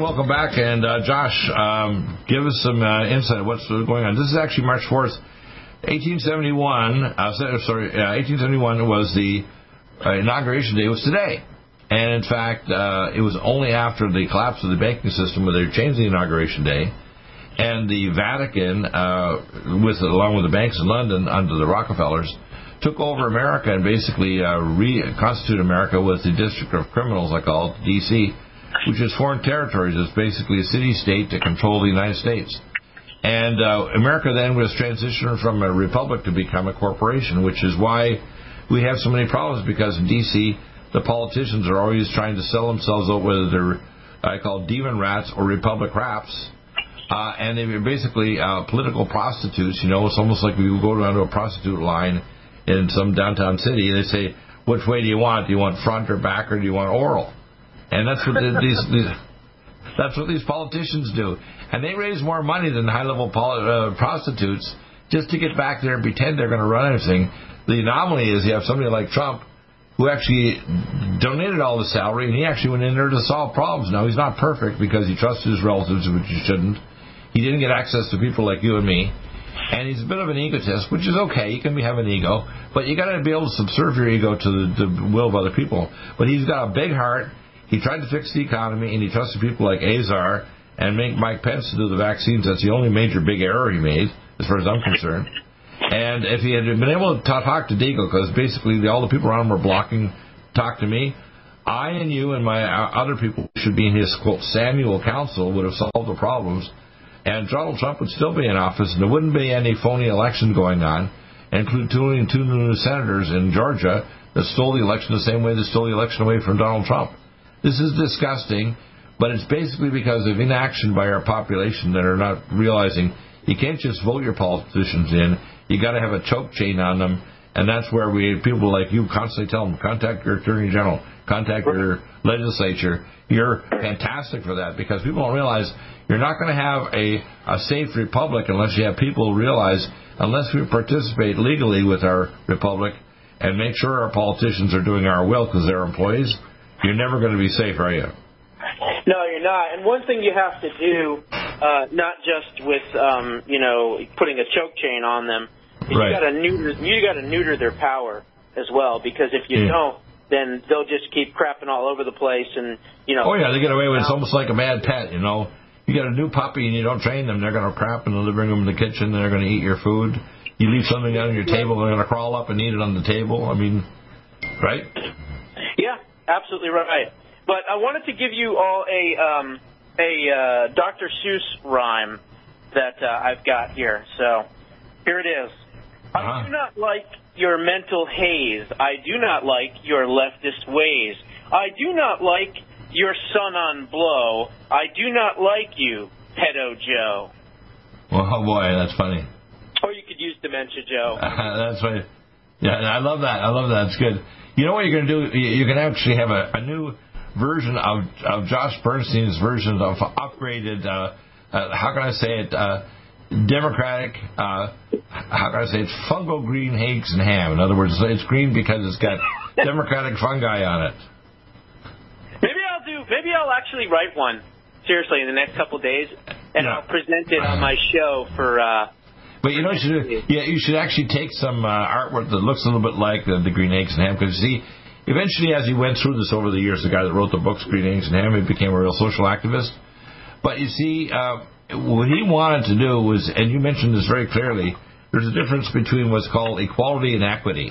Welcome back, and Josh, give us some insight what's going on. This is actually March 4th, 1871. 1871 was the inauguration day. It was today, and in fact, it was only after the collapse of the banking system where they changed the inauguration day, and the Vatican, along with the banks in London under the Rockefellers, took over America and basically reconstituted America with the District of Criminals, I call it, D.C., which is foreign territories. It's basically a city-state to control the United States. And America then was transitioned from a republic to become a corporation, which is why we have so many problems, because in D.C., the politicians are always trying to sell themselves out, whether they're called demon rats or republic raps. And they're basically political prostitutes. You know, it's almost like we go down to a prostitute line in some downtown city, and they say, which way do you want? Do you want front or back, or do you want oral? And that's what these politicians do. And they raise more money than high-level prostitutes just to get back there and pretend they're going to run everything. The anomaly is you have somebody like Trump who actually donated all the salary, and he actually went in there to solve problems. Now, he's not perfect because he trusts his relatives, which he shouldn't. He didn't get access to people like you and me. And he's a bit of an egotist, which is okay. You can have an ego, but you got to be able to subserve your ego to the will of other people. But he's got a big heart. He tried to fix the economy, and he trusted people like Azar and make Mike Pence to do the vaccines. That's the only major big error he made, as far as I'm concerned. And if he had been able to talk to Deagle, because basically all the people around him were blocking talk to me, I and you and my other people should be in his, quote, Samuel Council, would have solved the problems, and Donald Trump would still be in office, and there wouldn't be any phony election going on, including two new senators in Georgia that stole the election the same way they stole the election away from Donald Trump. This is disgusting, but it's basically because of inaction by our population that are not realizing you can't just vote your politicians in. You got to have a choke chain on them, and that's where we people like you constantly tell them, contact your attorney general, contact your legislature. You're fantastic for that, because people don't realize you're not going to have a safe republic unless you have people realize, unless we participate legally with our republic and make sure our politicians are doing our will because they're employees. You're never going to be safe, are you? No, you're not. And one thing you have to do, not just with, putting a choke chain on them, is right. you got to neuter their power as well, because if you don't, then they'll just keep crapping all over the place, and Oh yeah, they get away with it. It's almost like a mad pet, You got a new puppy and you don't train them, they're going to crap, and they'll bring them in the kitchen, and they're going to eat your food. You leave something on your table, they're going to crawl up and eat it on the table. I mean, right? Yeah. Absolutely right. But I wanted to give you all a Dr. Seuss rhyme that I've got here. So here it is. Uh-huh. I do not like your mental haze. I do not like your leftist ways. I do not like your sun on blow. I do not like you, Pedo Joe. Well, oh, boy, that's funny. Or you could use Dementia Joe. That's right. Yeah, I love that. I love that. It's good. You know what you're going to do? You can actually have a new version of Josh Bernstein's version of upgraded, how can I say it, Democratic, how can I say it, fungal green eggs and ham. In other words, it's green because it's got Democratic fungi on it. Maybe I'll actually write one, seriously, in the next couple of days, and I'll present it on my show for... But you know what you should do? Yeah, you should actually take some artwork that looks a little bit like the Green Eggs and Ham, because you see, eventually as he went through this over the years, the guy that wrote the books, Green Eggs and Ham, he became a real social activist. But you see, what he wanted to do was, and you mentioned this very clearly, there's a difference between what's called equality and equity.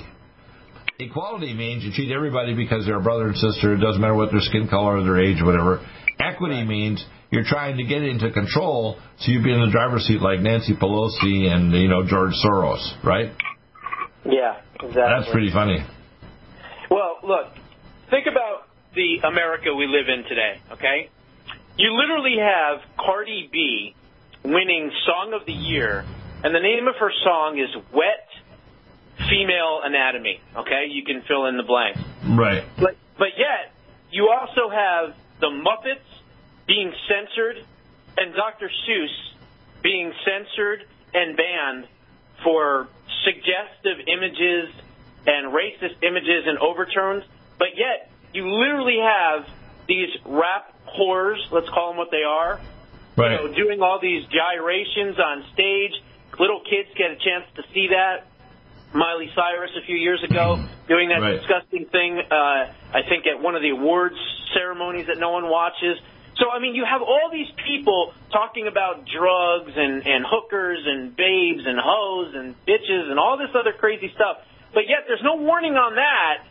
Equality means you treat everybody because they're a brother and sister, it doesn't matter what their skin color or their age or whatever. Equity means you're trying to get into control so you'd be in the driver's seat like Nancy Pelosi and, George Soros, right? Yeah, exactly. That's pretty funny. Well, look, Think about the America we live in today, okay? You literally have Cardi B winning Song of the Year, and the name of her song is Wet Female Anatomy, okay? You can fill in the blank. Right. But yet, you also have the Muppets being censored and Dr. Seuss being censored and banned for suggestive images and racist images and overtones. But yet, you literally have these rap whores, let's call them what they are, right, you know, doing all these gyrations on stage. Little kids get a chance to see that. Miley Cyrus a few years ago doing that disgusting thing, I think, at one of the awards ceremonies that no one watches. So, I mean, you have all these people talking about drugs and hookers and babes and hoes and bitches and all this other crazy stuff. But yet there's no warning on that.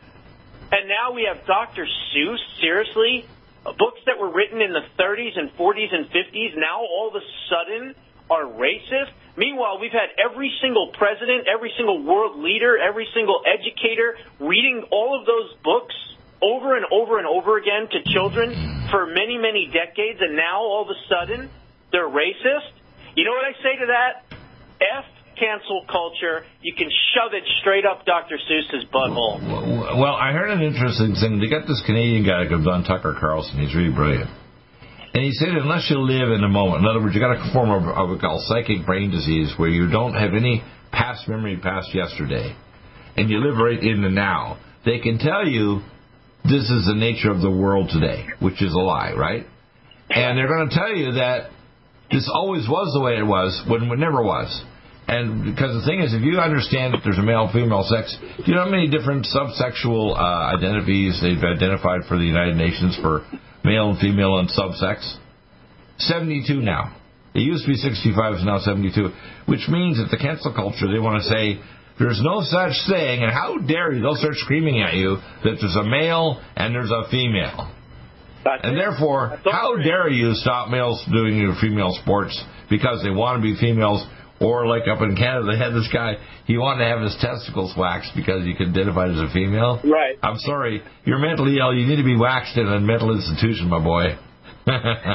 And now we have Dr. Seuss, seriously? Books that were written in the 30s and 40s and 50s now all of a sudden are racist. Meanwhile, we've had every single president, every single world leader, every single educator reading all of those books over and over and over again to children for many, many decades, and now all of a sudden they're racist. You know what I say to that? F cancel culture. You can shove it straight up Dr. Seuss's butthole. Well, I heard an interesting thing. They got this Canadian guy called Tucker Carlson. He's really brilliant. And he said, unless you live in the moment, in other words, you got a form of what we call psychic brain disease where you don't have any past memory past yesterday, and you live right in the now, they can tell you this is the nature of the world today, which is a lie, right? And they're going to tell you that this always was the way it was when it never was. And because the thing is, if you understand that there's a male, female sex, you know how many different subsexual identities they've identified for the United Nations for male and female and subsex? 72 now. It used to be 65, it's now 72, which means that the cancel culture, they want to say, there's no such thing, and how dare you? They'll start screaming at you that there's a male and there's a female. And therefore, how dare you stop males doing your female sports because they want to be females, or like up in Canada, they had this guy, he wanted to have his testicles waxed because you could identify as a female. Right. I'm sorry, you're mentally ill. You need to be waxed in a mental institution, my boy.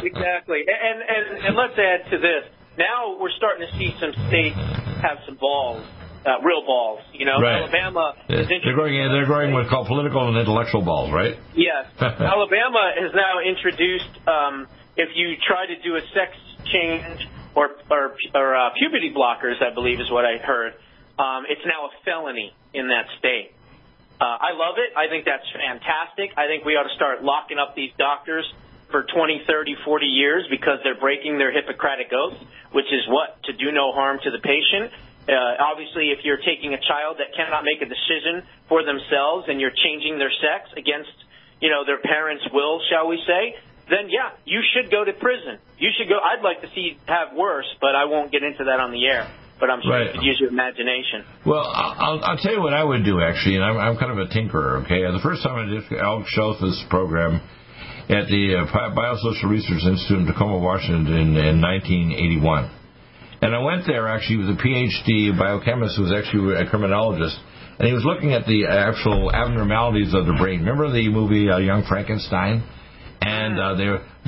Exactly. And let's add to this. Now we're starting to see some states have some balls. Real balls, you know. Right. Alabama is they're growing what's called political and intellectual balls, right? Yes. Alabama has now introduced if you try to do a sex change or puberty blockers, I believe is what I heard, it's now a felony in that state. I love it. I think that's fantastic. I think we ought to start locking up these doctors for 20, 30, 40 years because they're breaking their Hippocratic oath, which is what? To do no harm to the patient. Obviously, if you're taking a child that cannot make a decision for themselves and you're changing their sex against, you know, their parents' will, shall we say, then, yeah, you should go to prison. You should go. I'd like to see have worse, but I won't get into that on the air. But I'm sure you could use your imagination. Well, I'll tell you what I would do, actually, and I'm kind of a tinkerer, okay? The first time I did Al Shelf's program at the Biosocial Research Institute in Tacoma, Washington in 1981. And I went there, actually, with a PhD biochemist who was actually a criminologist, and he was looking at the actual abnormalities of the brain. Remember the movie Young Frankenstein? And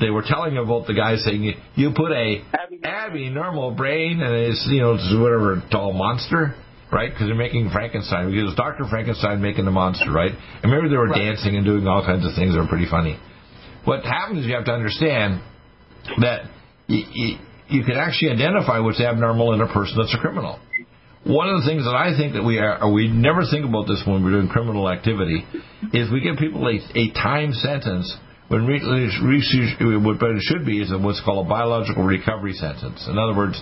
they were telling about the guy saying, you put a abnormal brain, and it's, you know, whatever, tall monster, right? Because they're making Frankenstein. Because it was Dr. Frankenstein making the monster, right? And remember they were dancing and doing all kinds of things that were pretty funny. What happens is you have to understand that you can actually identify what's abnormal in a person that's a criminal. One of the things that I think that we never think about this when we're doing criminal activity is we give people a time sentence when what it should be is what's called a biological recovery sentence. In other words,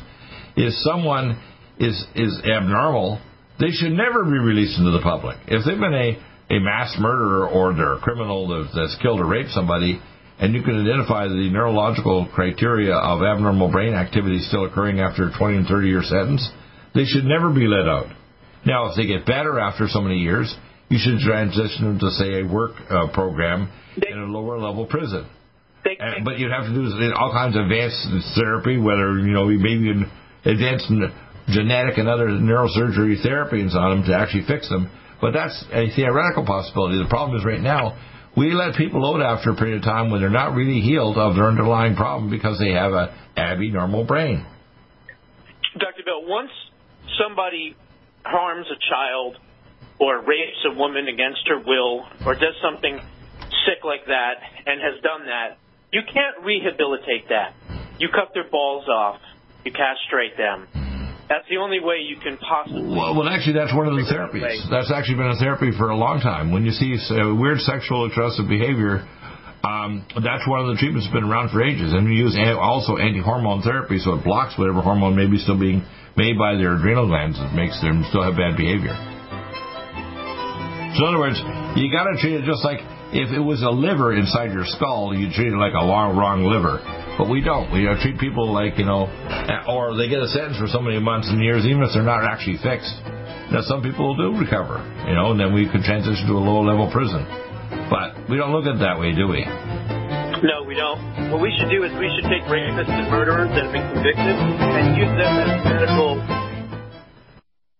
if someone is abnormal, they should never be released into the public. If they've been a mass murderer or they're a criminal that's killed or raped somebody, and you can identify the neurological criteria of abnormal brain activity still occurring after a 20- and 30-year sentence, they should never be let out. Now, if they get better after so many years, you should transition them to, say, a work program in a lower-level prison. But you'd have to do all kinds of advanced therapy, whether, you know, maybe advanced genetic and other neurosurgery therapies on them to actually fix them. But that's a theoretical possibility. The problem is right now, We let people out after a period of time when they're not really healed of their underlying problem because they have an abnormal brain. Dr. Bill, once somebody harms a child or rapes a woman against her will or does something sick like that and has done that, you can't rehabilitate that. You cut their balls off. You castrate them. That's the only way you can possibly... Well, actually, that's one of the therapies. That's actually been a therapy for a long time. When you see weird sexual aggressive behavior, that's one of the treatments that's been around for ages. And we use also anti-hormone therapy, so it blocks whatever hormone may be still being made by their adrenal glands that makes them still have bad behavior. So in other words, you got to treat it just like if it was a liver inside your skull, you treat it like a wrong liver. But we don't. We treat people like, or they get a sentence for so many months and years, even if they're not actually fixed. Now, some people do recover, and then we could transition to a low-level prison. But we don't look at it that way, do we? No, we don't. What we should do is we should take rapists and murderers that have been convicted and use them as medical...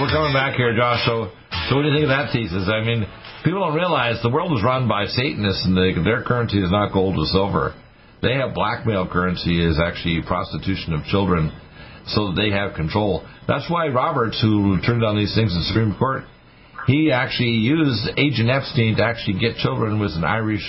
We're coming back here, Josh. So what do you think of that thesis? I mean, people don't realize the world is run by Satanists, and their currency is not gold or silver. They have blackmail currency is actually prostitution of children, so that they have control. That's why Roberts, who turned on these things in the Supreme Court, he actually used Agent Epstein to actually get children with an Irish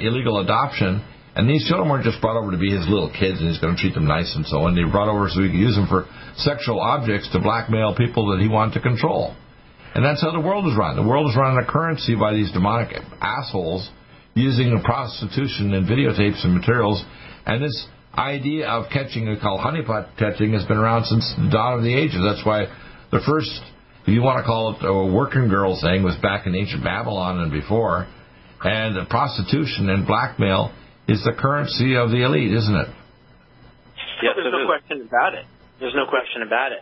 illegal adoption. And these children weren't just brought over to be his little kids and he's going to treat them nice and so on. They were brought over so he could use them for sexual objects to blackmail people that he wanted to control. And that's how the world is run. The world is run on a currency by these demonic assholes using prostitution and videotapes and materials. And this idea of catching, we call honeypot catching, has been around since the dawn of the ages. That's why the first, if you want to call it a working girl thing, was back in ancient Babylon and before. And prostitution and blackmail is the currency of the elite, isn't it? Yes, there's no question about it. There's no question about it.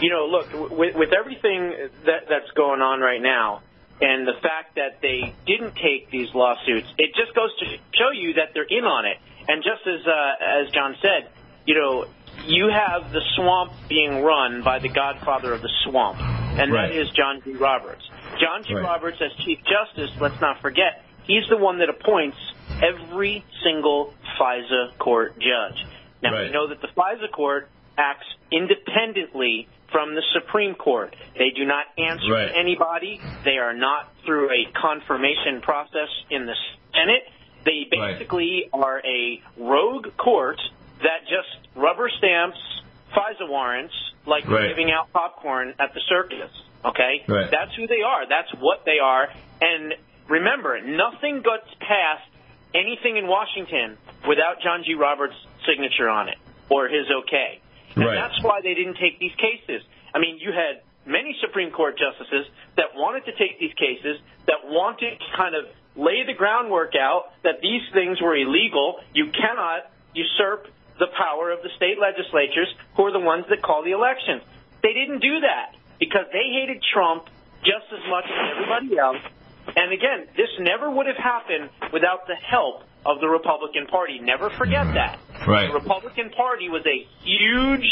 You know, look, with everything that's going on right now, and the fact that they didn't take these lawsuits, it just goes to show you that they're in on it. And just as John said, you know, you have the swamp being run by the godfather of the swamp, and that is John G. Roberts. John G. Roberts, as Chief Justice, let's not forget, he's the one that appoints every single FISA court judge. Now, we know that the FISA court acts independently from the Supreme Court. They do not answer to anybody. They are not through a confirmation process in the Senate. They basically are a rogue court that just rubber stamps FISA warrants like giving out popcorn at the circus. Okay? Right. That's who they are. That's what they are. And remember, nothing gets passed, anything in Washington, without John G. Roberts' signature on it or his okay. And that's why they didn't take these cases. I mean, you had many Supreme Court justices that wanted to take these cases, that wanted to kind of lay the groundwork out that these things were illegal. You cannot usurp the power of the state legislatures, who are the ones that call the elections. They didn't do that because they hated Trump just as much as everybody else. And again, this never would have happened without the help of the Republican Party. Never forget that. Right. The Republican Party was a huge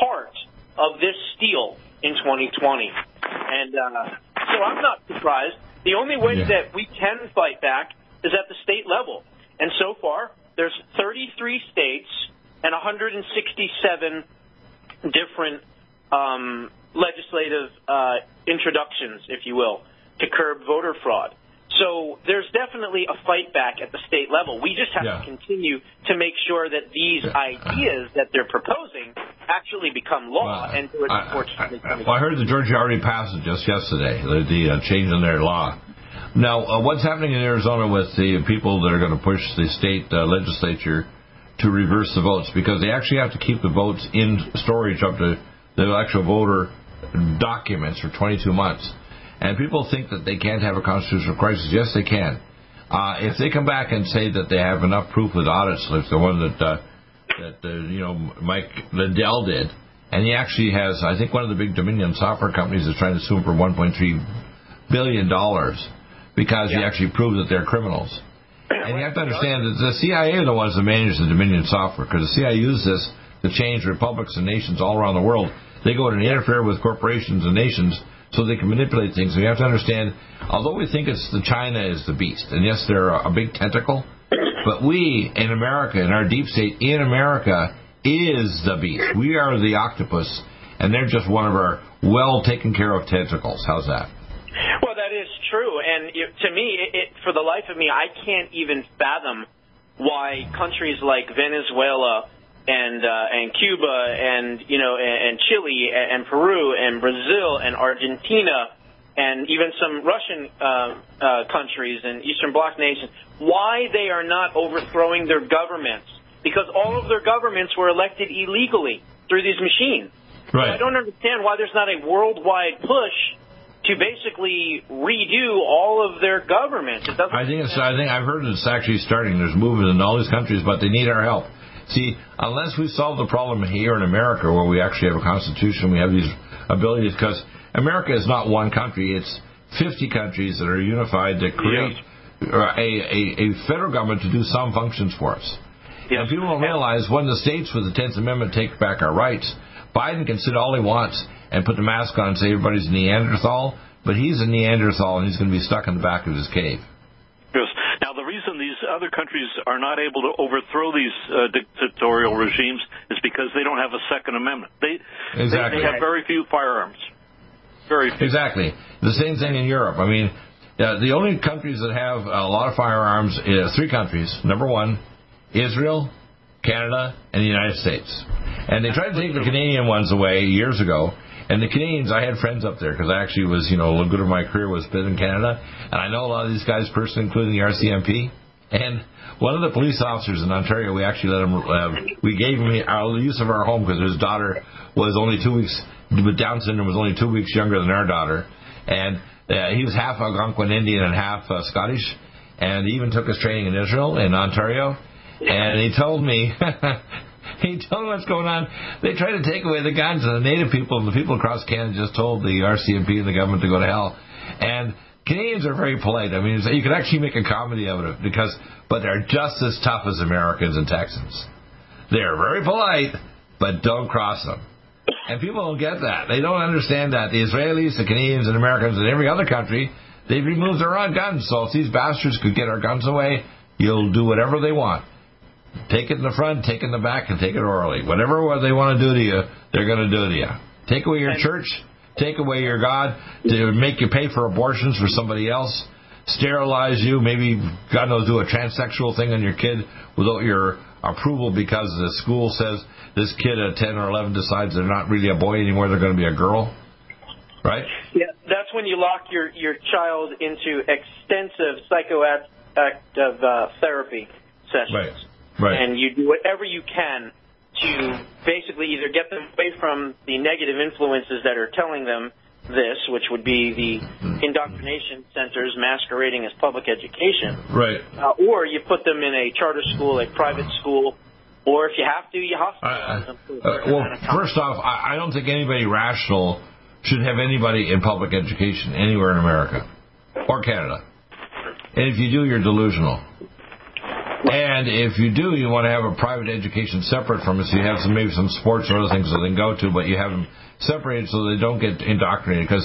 part of this steal in 2020. And so I'm not surprised. The only way that we can fight back is at the state level. And so far, there's 33 states and 167 different legislative introductions, if you will, to curb voter fraud. So there's definitely a fight back at the state level. We just have to continue to make sure that these ideas that they're proposing actually become law. Well, and do it unfortunately. I heard that Georgia already passed it just yesterday, the change in their law. Now, what's happening in Arizona with the people that are going to push the state legislature to reverse the votes? Because they actually have to keep the votes in storage up to the actual voter documents for 22 months. And people think that they can't have a constitutional crisis. Yes, they can. If they come back and say that they have enough proof with audit slips, the one that Mike Lindell did, and he actually has, I think, one of the big Dominion software companies is trying to sue him for $1.3 billion because he actually proved that they're criminals. And you have to understand that the CIA are the ones that manage the Dominion software, because the CIA uses this to change republics and nations all around the world. They go in and interfere with corporations and nations so they can manipulate things. We have to understand, although we think it's the China is the beast, and yes, they're a big tentacle, but we in America, in our deep state in America, is the beast. We are the octopus, and they're just one of our well-taken-care-of tentacles. How's that? Well, that is true, and to me, for the life of me, I can't even fathom why countries like Venezuela and Cuba and Chile and Peru and Brazil and Argentina and even some Russian countries and Eastern Bloc nations, why they are not overthrowing their governments, because all of their governments were elected illegally through these machines. Right. So I don't understand why there's not a worldwide push to basically redo all of their governments. I think I've heard it's actually starting. There's movement in all these countries, but they need our help. See, unless we solve the problem here in America, where we actually have a constitution, we have these abilities, because America is not one country. It's 50 countries that are unified to create a federal government to do some functions for us. Yes. And people don't realize when the states with the 10th Amendment take back our rights, Biden can sit all he wants and put the mask on and say everybody's Neanderthal, but he's a Neanderthal and he's going to be stuck in the back of his cave. Yes. Now, the reason these other countries are not able to overthrow these dictatorial regimes is because they don't have a Second Amendment. They have very few firearms. Very few. Exactly. The same thing in Europe. I mean, the only countries that have a lot of firearms is three countries. Number one, Israel, Canada, and the United States. And they tried to take the Canadian ones away years ago. And the Canadians, I had friends up there because I actually was, a little good of my career was spent in Canada. And I know a lot of these guys personally, including the RCMP. And one of the police officers in Ontario, we actually let him, we gave him our use of our home because his daughter was only 2 weeks, with Down syndrome, was only 2 weeks younger than our daughter. And he was half Algonquin Indian and half Scottish. And he even took his training in Israel, in Ontario. And he told me, he told me what's going on. They tried to take away the guns, and the native people and the people across Canada just told the RCMP and the government to go to hell. And Canadians are very polite. I mean, you can actually make a comedy out of it, because, but they're just as tough as Americans and Texans. They're very polite, but don't cross them. And people don't get that. They don't understand that. The Israelis, the Canadians, and Americans, and every other country, they've removed their own guns. So if these bastards could get our guns away, you'll do whatever they want. Take it in the front, take it in the back, and take it orally. Whatever they want to do to you, they're going to do to you. Take away your church. Take away your God, to make you pay for abortions for somebody else, sterilize you, maybe, God knows, do a transsexual thing on your kid without your approval because the school says this kid at 10 or 11 decides they're not really a boy anymore, they're going to be a girl, right? Yeah, that's when you lock your child into extensive psychoactive therapy sessions. Right. And you do whatever you can to basically either get them away from the negative influences that are telling them this, which would be the indoctrination centers masquerading as public education. Right. Or you put them in a charter school, a private school, or if you have to, you hospitalize them. Well, first off, I don't think anybody rational should have anybody in public education anywhere in America or Canada. And if you do, you're delusional. And if you do, you want to have a private education separate from it, so you have some, maybe some sports or other things that they can go to, but you have them separated so they don't get indoctrinated, because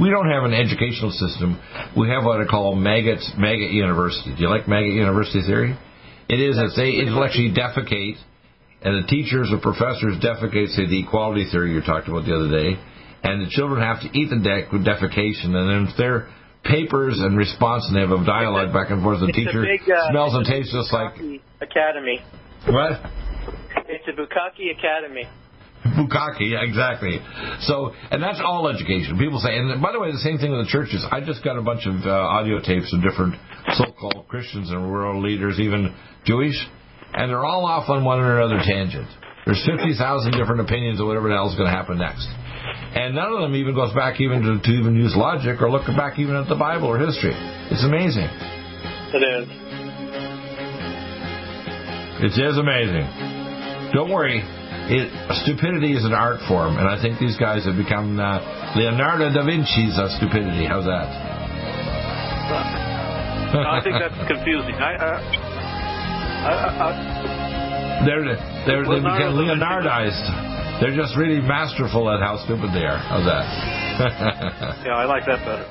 we don't have an educational system. We have what I call maggot university. Do you like maggot university theory? It is that they intellectually defecate, and the teachers or professors defecate, say, the equality theory you talked about the other day, and the children have to eat the defecation, and then if they're papers and response, and they have a dialogue back and forth. The teacher smells and tastes just like Academy. What? It's a Bukkake Academy. Bukkake, exactly. So, and that's all education. People say, and by the way, the same thing with the churches. I just got a bunch of audio tapes of different so-called Christians and world leaders, even Jewish, and they're all off on one or another tangent. There's 50,000 different opinions of whatever the hell is going to happen next. And none of them even goes back even to even use logic or look back even at the Bible or history. It's amazing. It is. It is amazing. Don't worry. Stupidity is an art form, and I think these guys have become Leonardo da Vinci's of stupidity. How's that? I think that's confusing. They're become Leonardized. They're just really masterful at how stupid they are. How's that? Yeah, I like that better.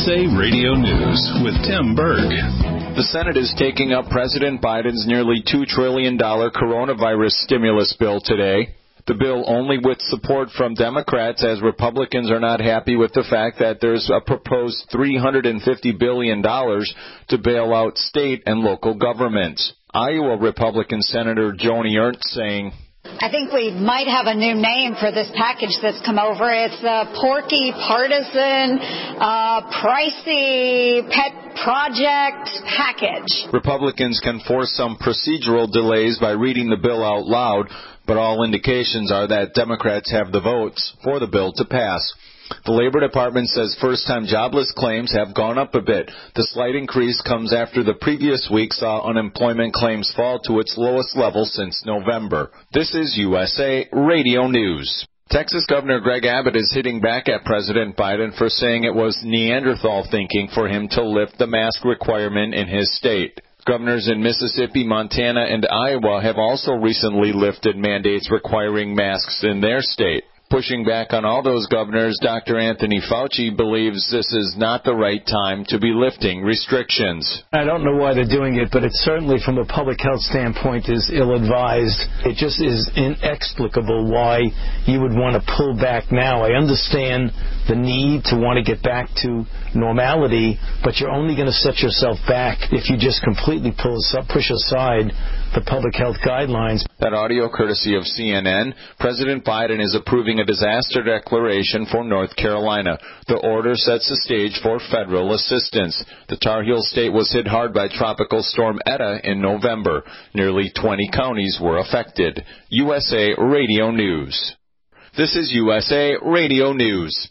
USA Radio News with Tim Berg. The Senate is taking up President Biden's nearly $2 trillion coronavirus stimulus bill today. The bill only with support from Democrats, as Republicans are not happy with the fact that there's a proposed $350 billion to bail out state and local governments. Iowa Republican Senator Joni Ernst saying, I think we might have a new name for this package that's come over. It's the Porky Partisan Pricey Pet Project Package. Republicans can force some procedural delays by reading the bill out loud, but all indications are that Democrats have the votes for the bill to pass. The Labor Department says first-time jobless claims have gone up a bit. The slight increase comes after the previous week saw unemployment claims fall to its lowest level since November. This is USA Radio News. Texas Governor Greg Abbott is hitting back at President Biden for saying it was Neanderthal thinking for him to lift the mask requirement in his state. Governors in Mississippi, Montana, and Iowa have also recently lifted mandates requiring masks in their state. Pushing back on all those governors, Dr. Anthony Fauci believes this is not the right time to be lifting restrictions. I don't know why they're doing it, but it certainly, from a public health standpoint, is ill-advised. It just is inexplicable why you would want to pull back now. I understand the need to want to get back to normality, but you're only going to set yourself back if you just completely push aside the public health guidelines. That audio courtesy of CNN. President Biden is approving a disaster declaration for North Carolina. The order sets the stage for federal assistance. The Tar Heel state was hit hard by Tropical Storm Eta in November. Nearly 20 counties were affected. USA Radio News. This is USA Radio News.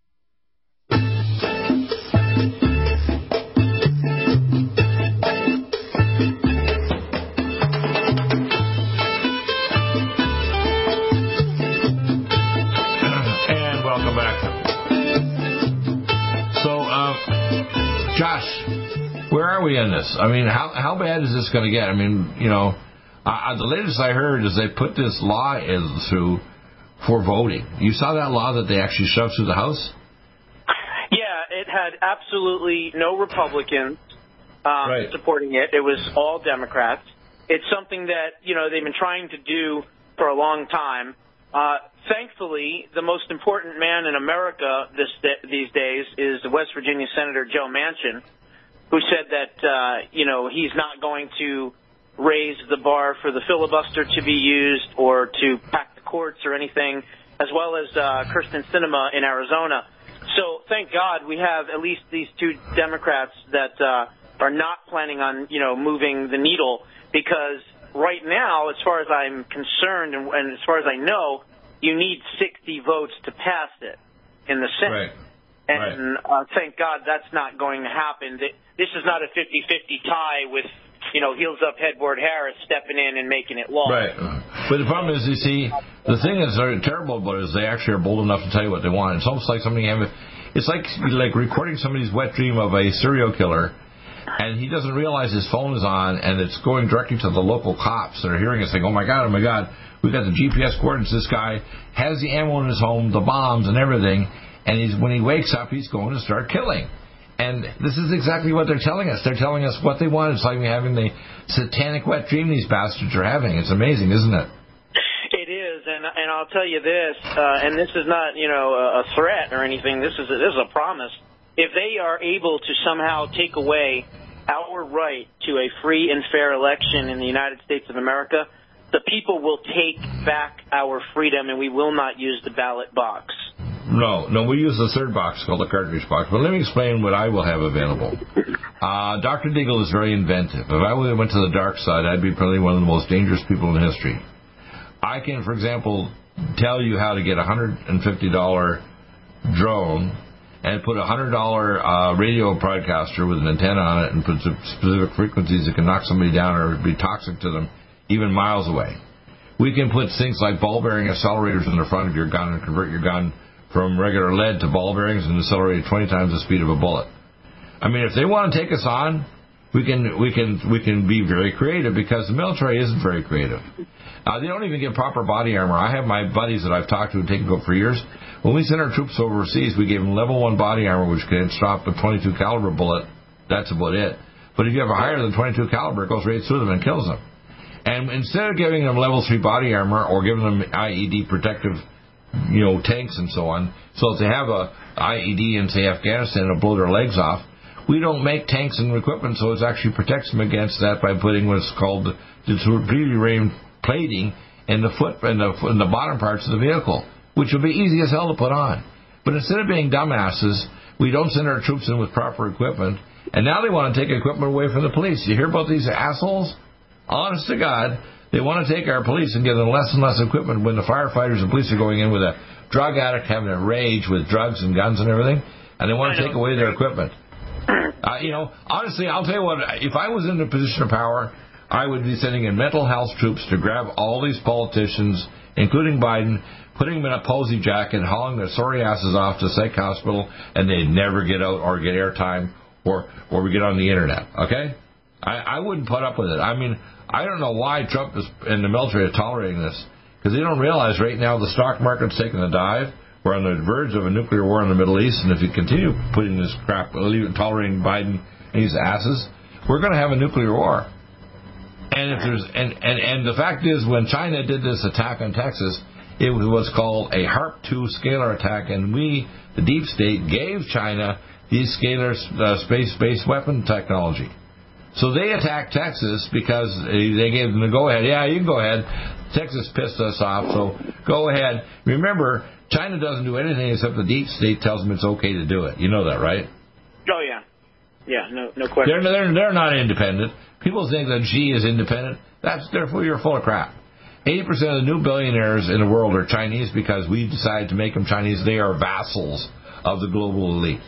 In this, I mean, how bad is this going to get? I mean, you know, the latest I heard is they put this law in through for voting. You saw that law that they actually shoved through the House? Yeah, it had absolutely no Republicans supporting it. It was all Democrats. It's something that, you know, they've been trying to do for a long time. Thankfully, the most important man in America these days is the West Virginia Senator Joe Manchin, who said that, you know, he's not going to raise the bar for the filibuster to be used or to pack the courts or anything, as well as Kirsten Sinema in Arizona. So thank God we have at least these two Democrats that are not planning on, you know, moving the needle, because right now, as far as I'm concerned and as far as I know, you need 60 votes to pass it in the Senate. Right. And thank God that's not going to happen. This is not a 50-50 tie with, you know, heels up, headboard Harris stepping in and making it law. Right. But the problem is, you see, the thing that's terrible about it is they actually are bold enough to tell you what they want. It's almost like somebody having, it's like recording somebody's wet dream of a serial killer, and he doesn't realize his phone is on, and it's going directly to the local cops that are hearing us saying, oh, my God, we've got the GPS coordinates. This guy has the ammo in his home, the bombs and everything. And when he wakes up, he's going to start killing. And this is exactly what they're telling us. They're telling us what they want. It's like we're having the satanic wet dream these bastards are having. It's amazing, isn't it? It is. And I'll tell you this, and this is not, you know, a threat or anything. This is a promise. If they are able to somehow take away our right to a free and fair election in the United States of America, the people will take back our freedom, and we will not use the ballot box. No, we use the third box called the cartridge box. But let me explain what I will have available. Dr. Deagle is very inventive. If I really went to the dark side, I'd be probably one of the most dangerous people in history. I can, for example, tell you how to get a $150 drone and put a $100 radio broadcaster with an antenna on it and put specific frequencies that can knock somebody down or be toxic to them even miles away. We can put things like ball-bearing accelerators in the front of your gun and convert your gun from regular lead to ball bearings and accelerated 20 times the speed of a bullet. I mean, if they want to take us on, we can be very creative, because the military isn't very creative. They don't even give proper body armor. I have my buddies that I've talked to who take it for years. When we sent our troops overseas, we gave them level 1 body armor, which can stop a .22 caliber bullet. That's about it. But if you have a higher than .22 caliber, it goes right through them and kills them. And instead of giving them level 3 body armor or giving them IED protective, tanks and so on, so if they have a IED in, say, Afghanistan, it'll blow their legs off. We don't make tanks and equipment, so it actually protects them against that by putting what's called the completely rain plating in the foot and the bottom parts of the vehicle, which will be easy as hell to put on. But instead of being dumbasses, we don't send our troops in with proper equipment, and now they want to take equipment away from the police. You hear about these assholes? Honest to God, they want to take our police and give them less and less equipment when the firefighters and police are going in with a drug addict having a rage with drugs and guns and everything, and they want to take away their equipment. Honestly, I'll tell you what, if I was in a position of power, I would be sending in mental health troops to grab all these politicians, including Biden, putting them in a posy jacket, hauling their sorry asses off to psych hospital, and they'd never get out or get airtime or we get on the internet, okay? I wouldn't put up with it. I mean, I don't know why Trump and the military are tolerating this, because they don't realize right now the stock market's taking a dive. We're on the verge of a nuclear war in the Middle East, and if you continue putting this crap, tolerating Biden and his asses, we're going to have a nuclear war. And if there's and the fact is, when China did this attack on Texas, it was what's called a HAARP 2 scalar attack, and we, the deep state, gave China these scalar space-based weapon technology. So they attacked Texas because they gave them the go-ahead. Yeah, you can go ahead. Texas pissed us off, so go ahead. Remember, China doesn't do anything except the deep state tells them it's okay to do it. You know that, right? Oh, yeah. Yeah, no question. They're not independent. People think that Xi is independent. Therefore, you're full of crap. 80% of the new billionaires in the world are Chinese because we decided to make them Chinese. They are vassals of the global elite.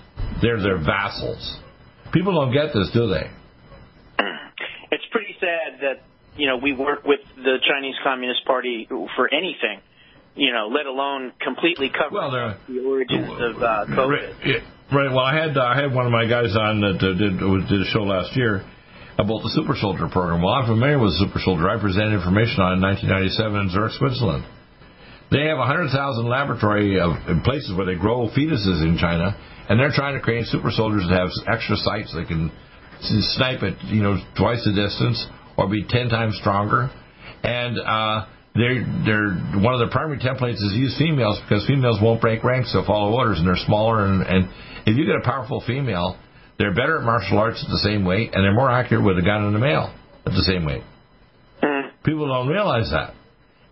They're their vassals. People don't get this, do they? It's pretty sad that, we work with the Chinese Communist Party for anything, let alone completely cover the origins of COVID. Right. Well, I had one of my guys on that did a show last year about the Super Soldier program. Well, I'm familiar with the Super Soldier. I presented information on it in 1997 in Zurich, Switzerland. They have 100,000 laboratory in places where they grow fetuses in China, and they're trying to create super soldiers that have extra sights that can snipe at twice the distance or be 10 times stronger. And they're one of their primary templates is use females, because females won't break ranks, they'll follow orders, and they're smaller, and if you get a powerful female, they're better at martial arts at the same weight, and they're more accurate with a gun and a male at the same weight. People don't realize that.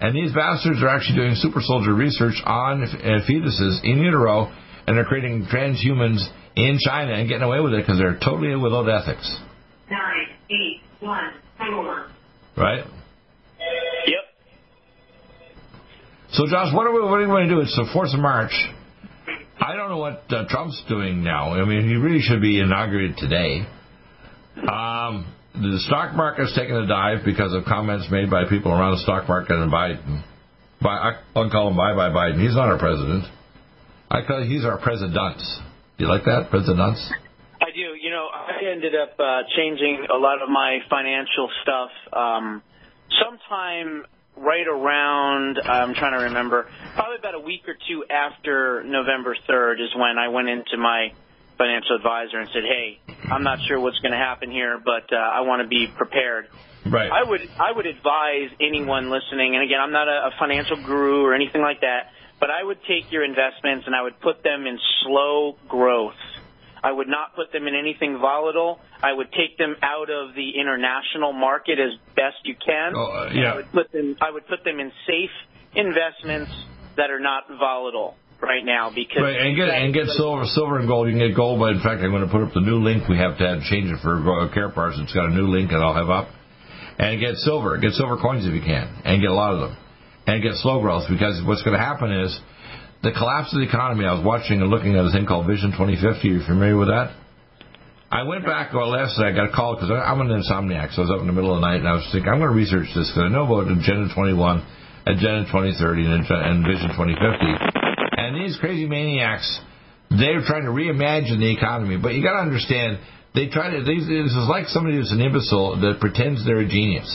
And these bastards are actually doing super soldier research on fetuses in utero, and they're creating transhumans in China and getting away with it because they're totally without ethics. 9, 8, 1, 4. Right? Yep. So, Josh, what are we going to do? It's the 4th of March. I don't know what Trump's doing now. I mean, he really should be inaugurated today. The stock market's taking a dive because of comments made by people around the stock market and Biden. I don't call him bye-bye Biden. He's not our president. I call he's our presidents. Do you like that, presidents? I do. I ended up changing a lot of my financial stuff sometime right around, I'm trying to remember, probably about a week or two after November 3rd is when I went into my financial advisor and said, hey, I'm not sure what's going to happen here, but I want to be prepared. Right. I would advise anyone listening, and again, I'm not a financial guru or anything like that, but I would take your investments and I would put them in slow growth. I would not put them in anything volatile. I would take them out of the international market as best you can. Yeah. I would put them in safe investments that are not volatile right now, because right. and get silver and gold. You can get gold, but in fact, I'm going to put up the new link. We have to change it for Care Parts. It's got a new link that I'll have up. And get silver. Get silver coins if you can, and get a lot of them. And get slow growth, because what's going to happen is the collapse of the economy. I was watching and looking at a thing called Vision 2050. Are you familiar with that? I went back last night. I got a call because I'm an insomniac, so I was up in the middle of the night, and I was thinking, I'm going to research this because I know about Agenda 21, Agenda 2030, and Vision 2050. And these crazy maniacs, they're trying to reimagine the economy. But you got to understand, this is like somebody who's an imbecile that pretends they're a genius.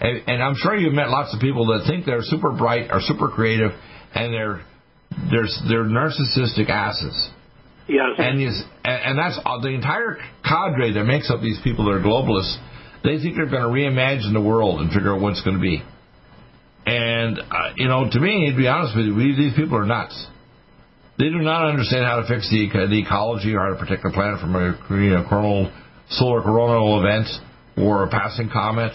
And I'm sure you've met lots of people that think they're super bright or super creative, and they're narcissistic asses. Yes. And that's the entire cadre that makes up these people that are globalists. They think they're going to reimagine the world and figure out what it's going to be. And, to me, to be honest with you, these people are nuts. They do not understand how to fix the ecology or how to protect the planet from a solar coronal event or a passing comet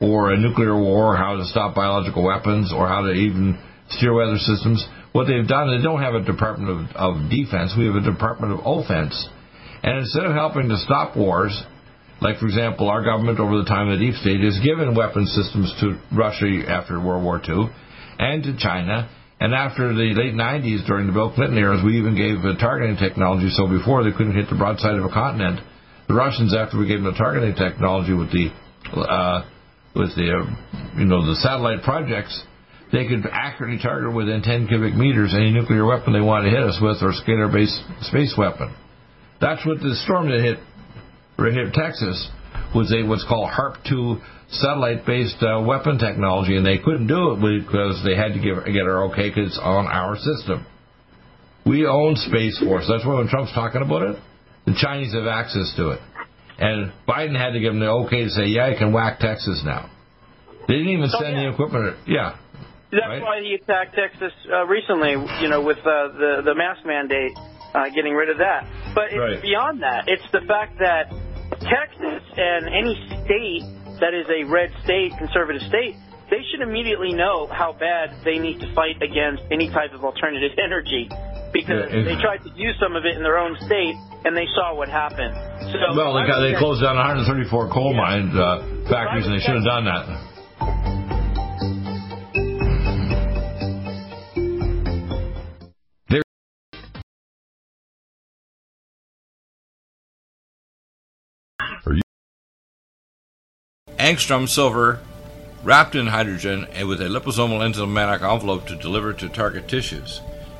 or a nuclear war, how to stop biological weapons, or how to even steer weather systems. What they've done, they don't have a Department of Defense. We have a Department of Offense. And instead of helping to stop wars, like, for example, our government over the time of the Deep State has given weapon systems to Russia after World War II and to China. And after the late 90s, during the Bill Clinton eras, we even gave targeting technology. So before, they couldn't hit the broadside of a continent. The Russians, after we gave them the targeting technology with the satellite projects, they could accurately target within 10 cubic meters any nuclear weapon they wanted to hit us with, or scalar-based space weapon. That's what the storm that hit Texas was, what's called HARP-2 satellite-based weapon technology, and they couldn't do it because they had to get our okay because it's on our system. We own Space Force. That's why when Trump's talking about it, the Chinese have access to it. And Biden had to give them the okay to say, yeah, you can whack Texas now. They didn't even send the equipment. Yeah. That's right. Why he attacked Texas recently, with the mask mandate, getting rid of that. But it's beyond that. It's the fact that Texas and any state that is a red state, conservative state, they should immediately know how bad they need to fight against any type of alternative energy, because they tried to use some of it in their own state, and they saw what happened. So, they closed down 134 coal mine factories, and they should have done that. Angstrom silver wrapped in hydrogen and with a liposomal enzymatic envelope to deliver to target tissues.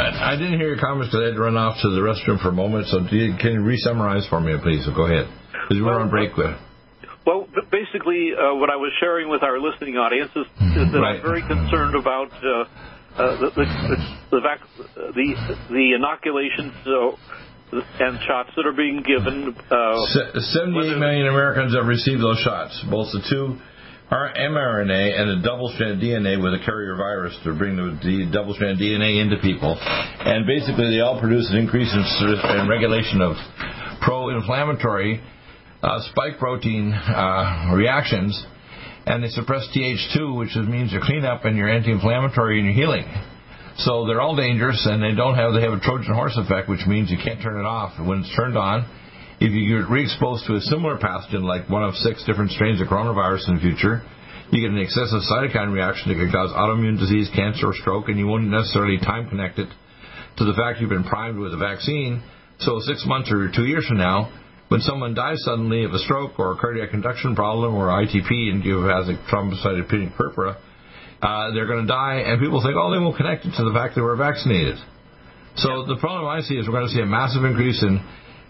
I didn't hear your comments because I had to run off to the restroom for a moment, so can you re-summarize for me, please? So go ahead, because we're on break. Well, basically, what I was sharing with our listening audience is that I'm very concerned about the inoculations and shots that are being given. 78 million Americans have received those shots, both the 2 our mRNA and a double-stranded DNA with a carrier virus to bring the double-stranded DNA into people. And basically they all produce an increase in regulation of pro-inflammatory spike protein reactions, and they suppress Th2, which means your cleanup and your anti-inflammatory and your healing. So they're all dangerous, and they have a Trojan horse effect, which means you can't turn it off. When it's turned on, if you get re-exposed to a similar pathogen, like one of 6 different strains of coronavirus in the future, you get an excessive cytokine reaction that could cause autoimmune disease, cancer, or stroke, and you won't necessarily time-connect it to the fact you've been primed with a vaccine. So 6 months or 2 years from now, when someone dies suddenly of a stroke or a cardiac conduction problem or ITP and you have thrombocytopenic purpura, they're going to die, and people think, oh, they won't connect it to the fact they were vaccinated. So the problem I see is we're going to see a massive increase in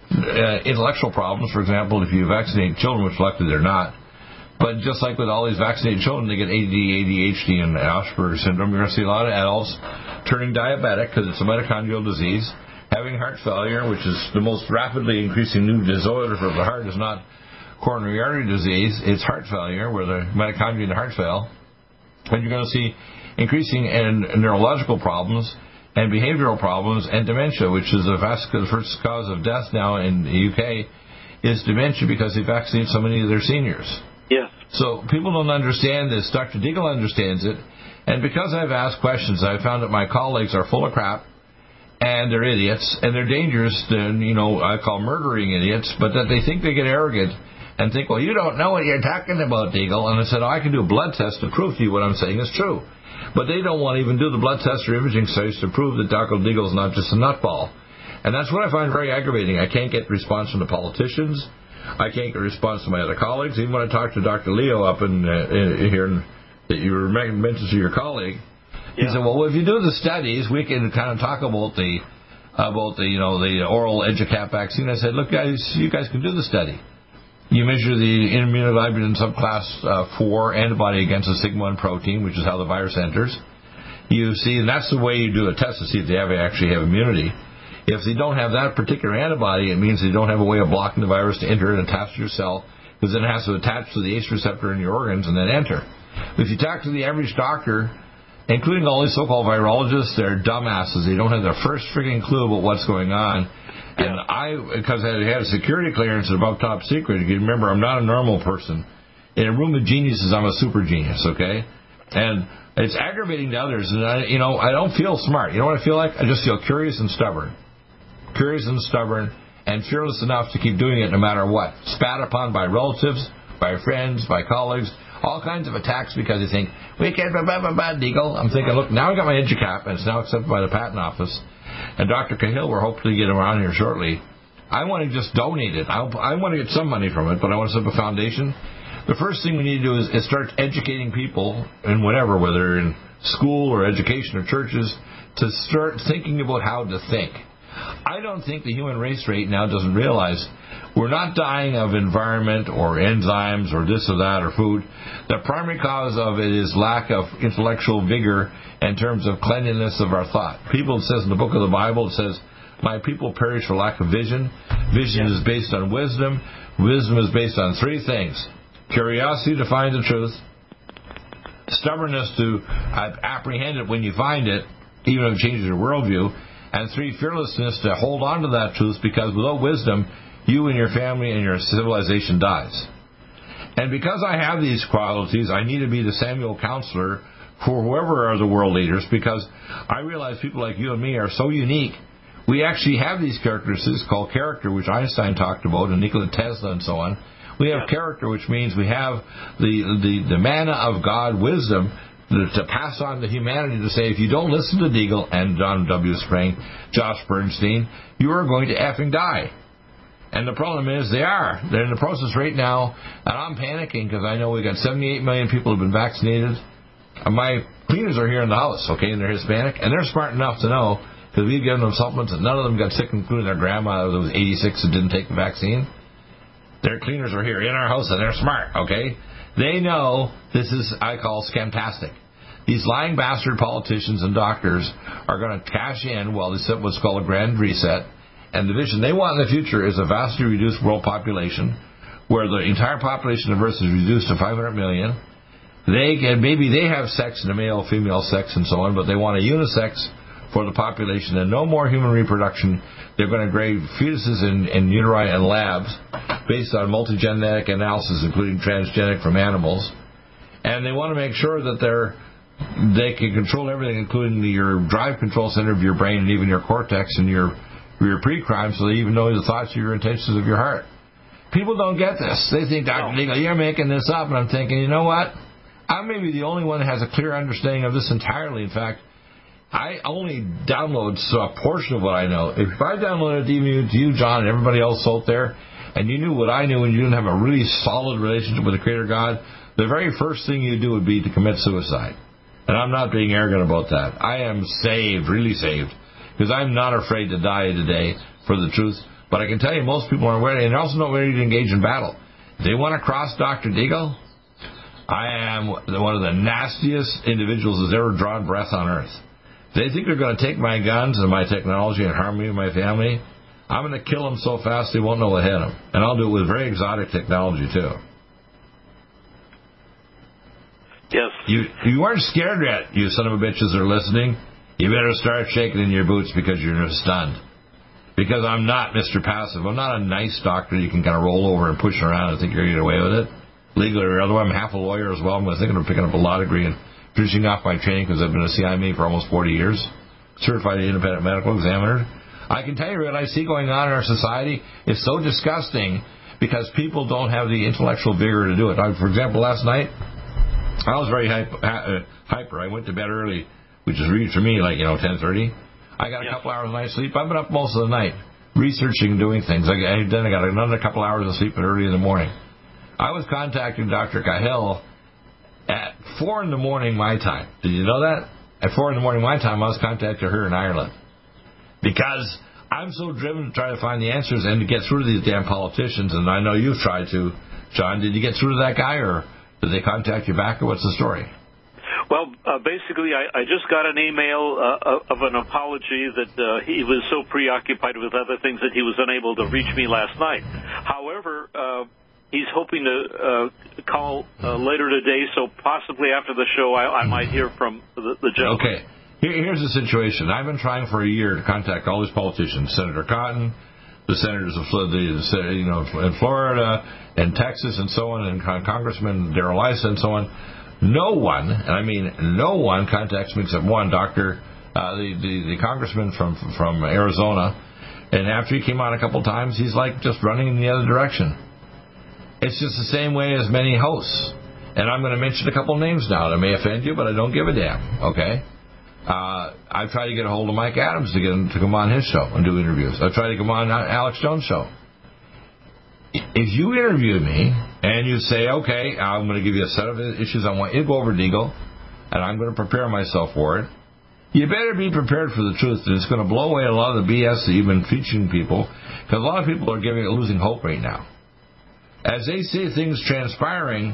intellectual problems. For example, if you vaccinate children, which luckily they're not, but just like with all these vaccinated children, they get ADHD and Asperger's syndrome. You're going to see a lot of adults turning diabetic because it's a mitochondrial disease, having heart failure, which is the most rapidly increasing new disorder for the heart. Is not coronary artery disease, it's heart failure, where the mitochondria in the heart fail. And you're going to see increasing in neurological problems and behavioral problems, and dementia, which is the first cause of death now in the UK, is dementia because they vaccinate so many of their seniors. Yes. So people don't understand this. Dr. Deagle understands it. And because I've asked questions, I found that my colleagues are full of crap, and they're idiots, and they're dangerous. And, you know, I call murdering idiots, but that they think they get arrogant and think, well, you don't know what you're talking about, Deagle. And I said, oh, I can do a blood test to prove to you what I'm saying is true. But they don't want to even do the blood test or imaging studies to prove that Dr. Deagle is not just a nutball. And that's what I find very aggravating. I can't get response from the politicians. I can't get response from my other colleagues. Even when I talked to Dr. Leo up in here, that you were mentioned to your colleague, he said, well, if you do the studies, we can kind of talk about the oral EduCap vaccine. I said, look, guys, you guys can do the study. You measure the immunoglobulin subclass 4 antibody against the sigma-1 protein, which is how the virus enters. You see, and that's the way you do a test to see if they ever actually have immunity. If they don't have that particular antibody, it means they don't have a way of blocking the virus to enter and attach to your cell, because then it has to attach to the ACE receptor in your organs and then enter. If you talk to the average doctor, including all these so-called virologists, they're dumbasses. They don't have the first freaking clue about what's going on. And because I had a security clearance and above top secret, you remember, I'm not a normal person. In a room of geniuses, I'm a super genius, okay? And it's aggravating to others. And, I don't feel smart. You know what I feel like? I just feel curious and stubborn. Curious and stubborn and fearless enough to keep doing it no matter what. Spat upon by relatives, by friends, by colleagues, all kinds of attacks because they think, we can't, Deagle. I'm thinking, look, now I got my EDUCAP, and it's now accepted by the patent office. And Dr. Cahill, we're hopefully getting around here shortly. I want to just donate it. I want to get some money from it, but I want to set up a foundation. The first thing we need to do is start educating people in whatever, whether in school or education or churches, to start thinking about how to think. I don't think the human race right now doesn't realize we're not dying of environment or enzymes or this or that or food. The primary cause of it is lack of intellectual vigor in terms of cleanliness of our thought. People, it says in the book of the Bible, it says, my people perish for lack of vision. Vision is based on wisdom. Wisdom is based on three things. Curiosity to find the truth. Stubbornness to apprehend it when you find it, even if it changes your worldview. And three, fearlessness to hold on to that truth, because without wisdom, you and your family and your civilization dies. And because I have these qualities, I need to be the Samuel counselor for whoever are the world leaders, because I realize people like you and me are so unique. We actually have these characteristics called character, which Einstein talked about, and Nikola Tesla and so on. We have character, which means we have the manna of God, wisdom, to pass on to humanity, to say, if you don't listen to Deagle and John W. Spring, Josh Bernstein, you are going to effing die. And the problem is they are. They're in the process right now, and I'm panicking because I know we've got 78 million people who have been vaccinated. And my cleaners are here in the house, okay, and they're Hispanic, and they're smart enough to know, because we've given them supplements and none of them got sick, including their grandma who was 86 who didn't take the vaccine. Their cleaners are here in our house, and they're smart, okay? They know this is, I call, scamtastic. These lying bastard politicians and doctors are going to cash in while they set what's called a grand reset. And the vision they want in the future is a vastly reduced world population where the entire population of Earth is reduced to 500 million. Maybe they have sex in the male-female sex and so on, but they want a unisex for the population and no more human reproduction. They're going to grade fetuses in uteri and labs based on multigenetic analysis, including transgenic from animals. And they want to make sure that they can control everything, including your drive control center of your brain and even your cortex and your pre-crime, so they even know the thoughts of your intentions of your heart. People don't get this. They think, Dr. Deagle, you're making this up. And I'm thinking, you know what? I may be the only one that has a clear understanding of this entirely. In fact, I only download a portion of what I know. If I downloaded it to you, John, and everybody else out there, and you knew what I knew and you didn't have a really solid relationship with the Creator God, the very first thing you do would be to commit suicide. And I'm not being arrogant about that. I am saved, really saved, because I'm not afraid to die today for the truth. But I can tell you most people aren't ready, and they're also not ready to engage in battle. If they want to cross Dr. Deagle, I am one of the nastiest individuals that's ever drawn breath on Earth. They think they're going to take my guns and my technology and harm me and my family. I'm going to kill them so fast they won't know what hit them. And I'll do it with very exotic technology, too. Yes. You aren't scared yet, you son of a bitches that are listening. You better start shaking in your boots because you're stunned. Because I'm not Mr. Passive. I'm not a nice doctor you can kind of roll over and push around and think you're going to get away with it. Legally or otherwise, I'm half a lawyer as well. I'm thinking of picking up a law degree and finishing off my training because I've been a CIME for almost 40 years, certified independent medical examiner. I can tell you what I see going on in our society is so disgusting because people don't have the intellectual vigor to do it. For example, last night, I was very hyper. I went to bed early, which is really for me like, 10:30. I got a couple hours of night sleep. I've been up most of the night researching and doing things. Then I got another couple hours of sleep at early in the morning. I was contacting Dr. Cahill at 4 in the morning my time. Did you know that? At 4 in the morning my time, I was contacting her in Ireland. Because I'm so driven to try to find the answers and to get through to these damn politicians, and I know you've tried to. John, did you get through to that guy, or did they contact you back, or what's the story? Well, basically, I just got an email of an apology that he was so preoccupied with other things that he was unable to reach me last night. However, he's hoping to call later today, so possibly after the show I might hear from the gentleman. Okay. Here's the situation. I've been trying for a year to contact all these politicians, Senator Cotton, the senators of in Florida and Texas and so on, and Congressman Darrell Issa and so on. No one, and I mean no one, contacts me except one, Dr. the congressman from Arizona. And after he came on a couple times, he's like just running in the other direction. It's just the same way as many hosts. And I'm going to mention a couple names now that may offend you, but I don't give a damn, okay? I've tried to get a hold of Mike Adams to get him to come on his show and do interviews. I've tried to come on Alex Jones' show. If you interview me and you say, okay, I'm going to give you a set of issues I want you to go over, Deagle, and I'm going to prepare myself for it, you better be prepared for the truth. And it's going to blow away a lot of the BS that you've been teaching people, because a lot of people are losing hope right now. As they see things transpiring,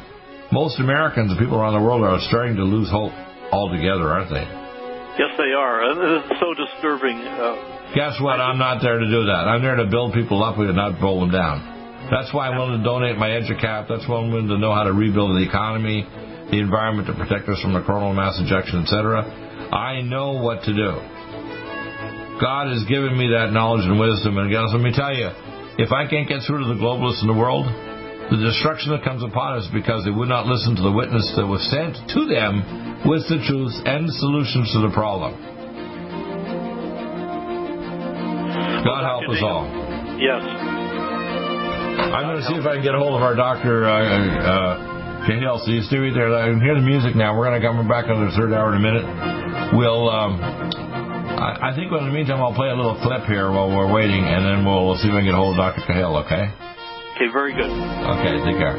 most Americans and people around the world are starting to lose hope altogether, aren't they? Yes, they are. It's so disturbing. Guess what? I'm not there to do that. I'm there to build people up and not roll them down. That's why I'm willing to donate my EDUCAP. That's why I'm willing to know how to rebuild the economy, the environment, to protect us from the coronal mass ejection, etc. I know what to do. God has given me that knowledge and wisdom. And guys, let me tell you, if I can't get through to the globalists in the world, the destruction that comes upon us because they would not listen to the witness that was sent to them with the truth and solutions to the problem. God help us all. Yes. I'm going to see if I can get a hold of our doctor, Jane Hill. So you stay right there. I can hear the music now. We're going to come back on the third hour in a minute. We'll, I think in the meantime, I'll play a little clip here while we're waiting, and then we'll see if I can get a hold of Dr. Cahill, okay? Okay, very good. Okay, take care.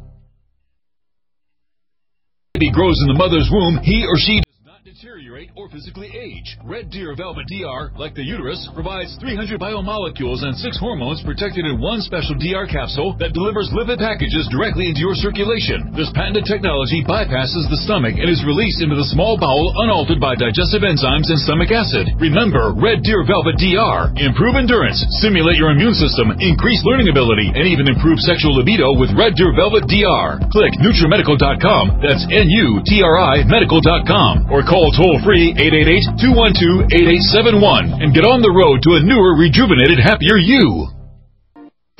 He grows in the mother's womb, he or she does not deteriorate or physically age. Red Deer Velvet DR, like the uterus, provides 300 biomolecules and 6 hormones protected in one special DR capsule that delivers lipid packages directly into your circulation. This patented technology bypasses the stomach and is released into the small bowel unaltered by digestive enzymes and stomach acid. Remember, Red Deer Velvet DR. Improve endurance, stimulate your immune system, increase learning ability, and even improve sexual libido with Red Deer Velvet DR. Click NutriMedical.com. That's NUTRI Medical.com. Or call toll-free 888-212-8871 and get on the road to a newer, rejuvenated, happier you.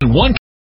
One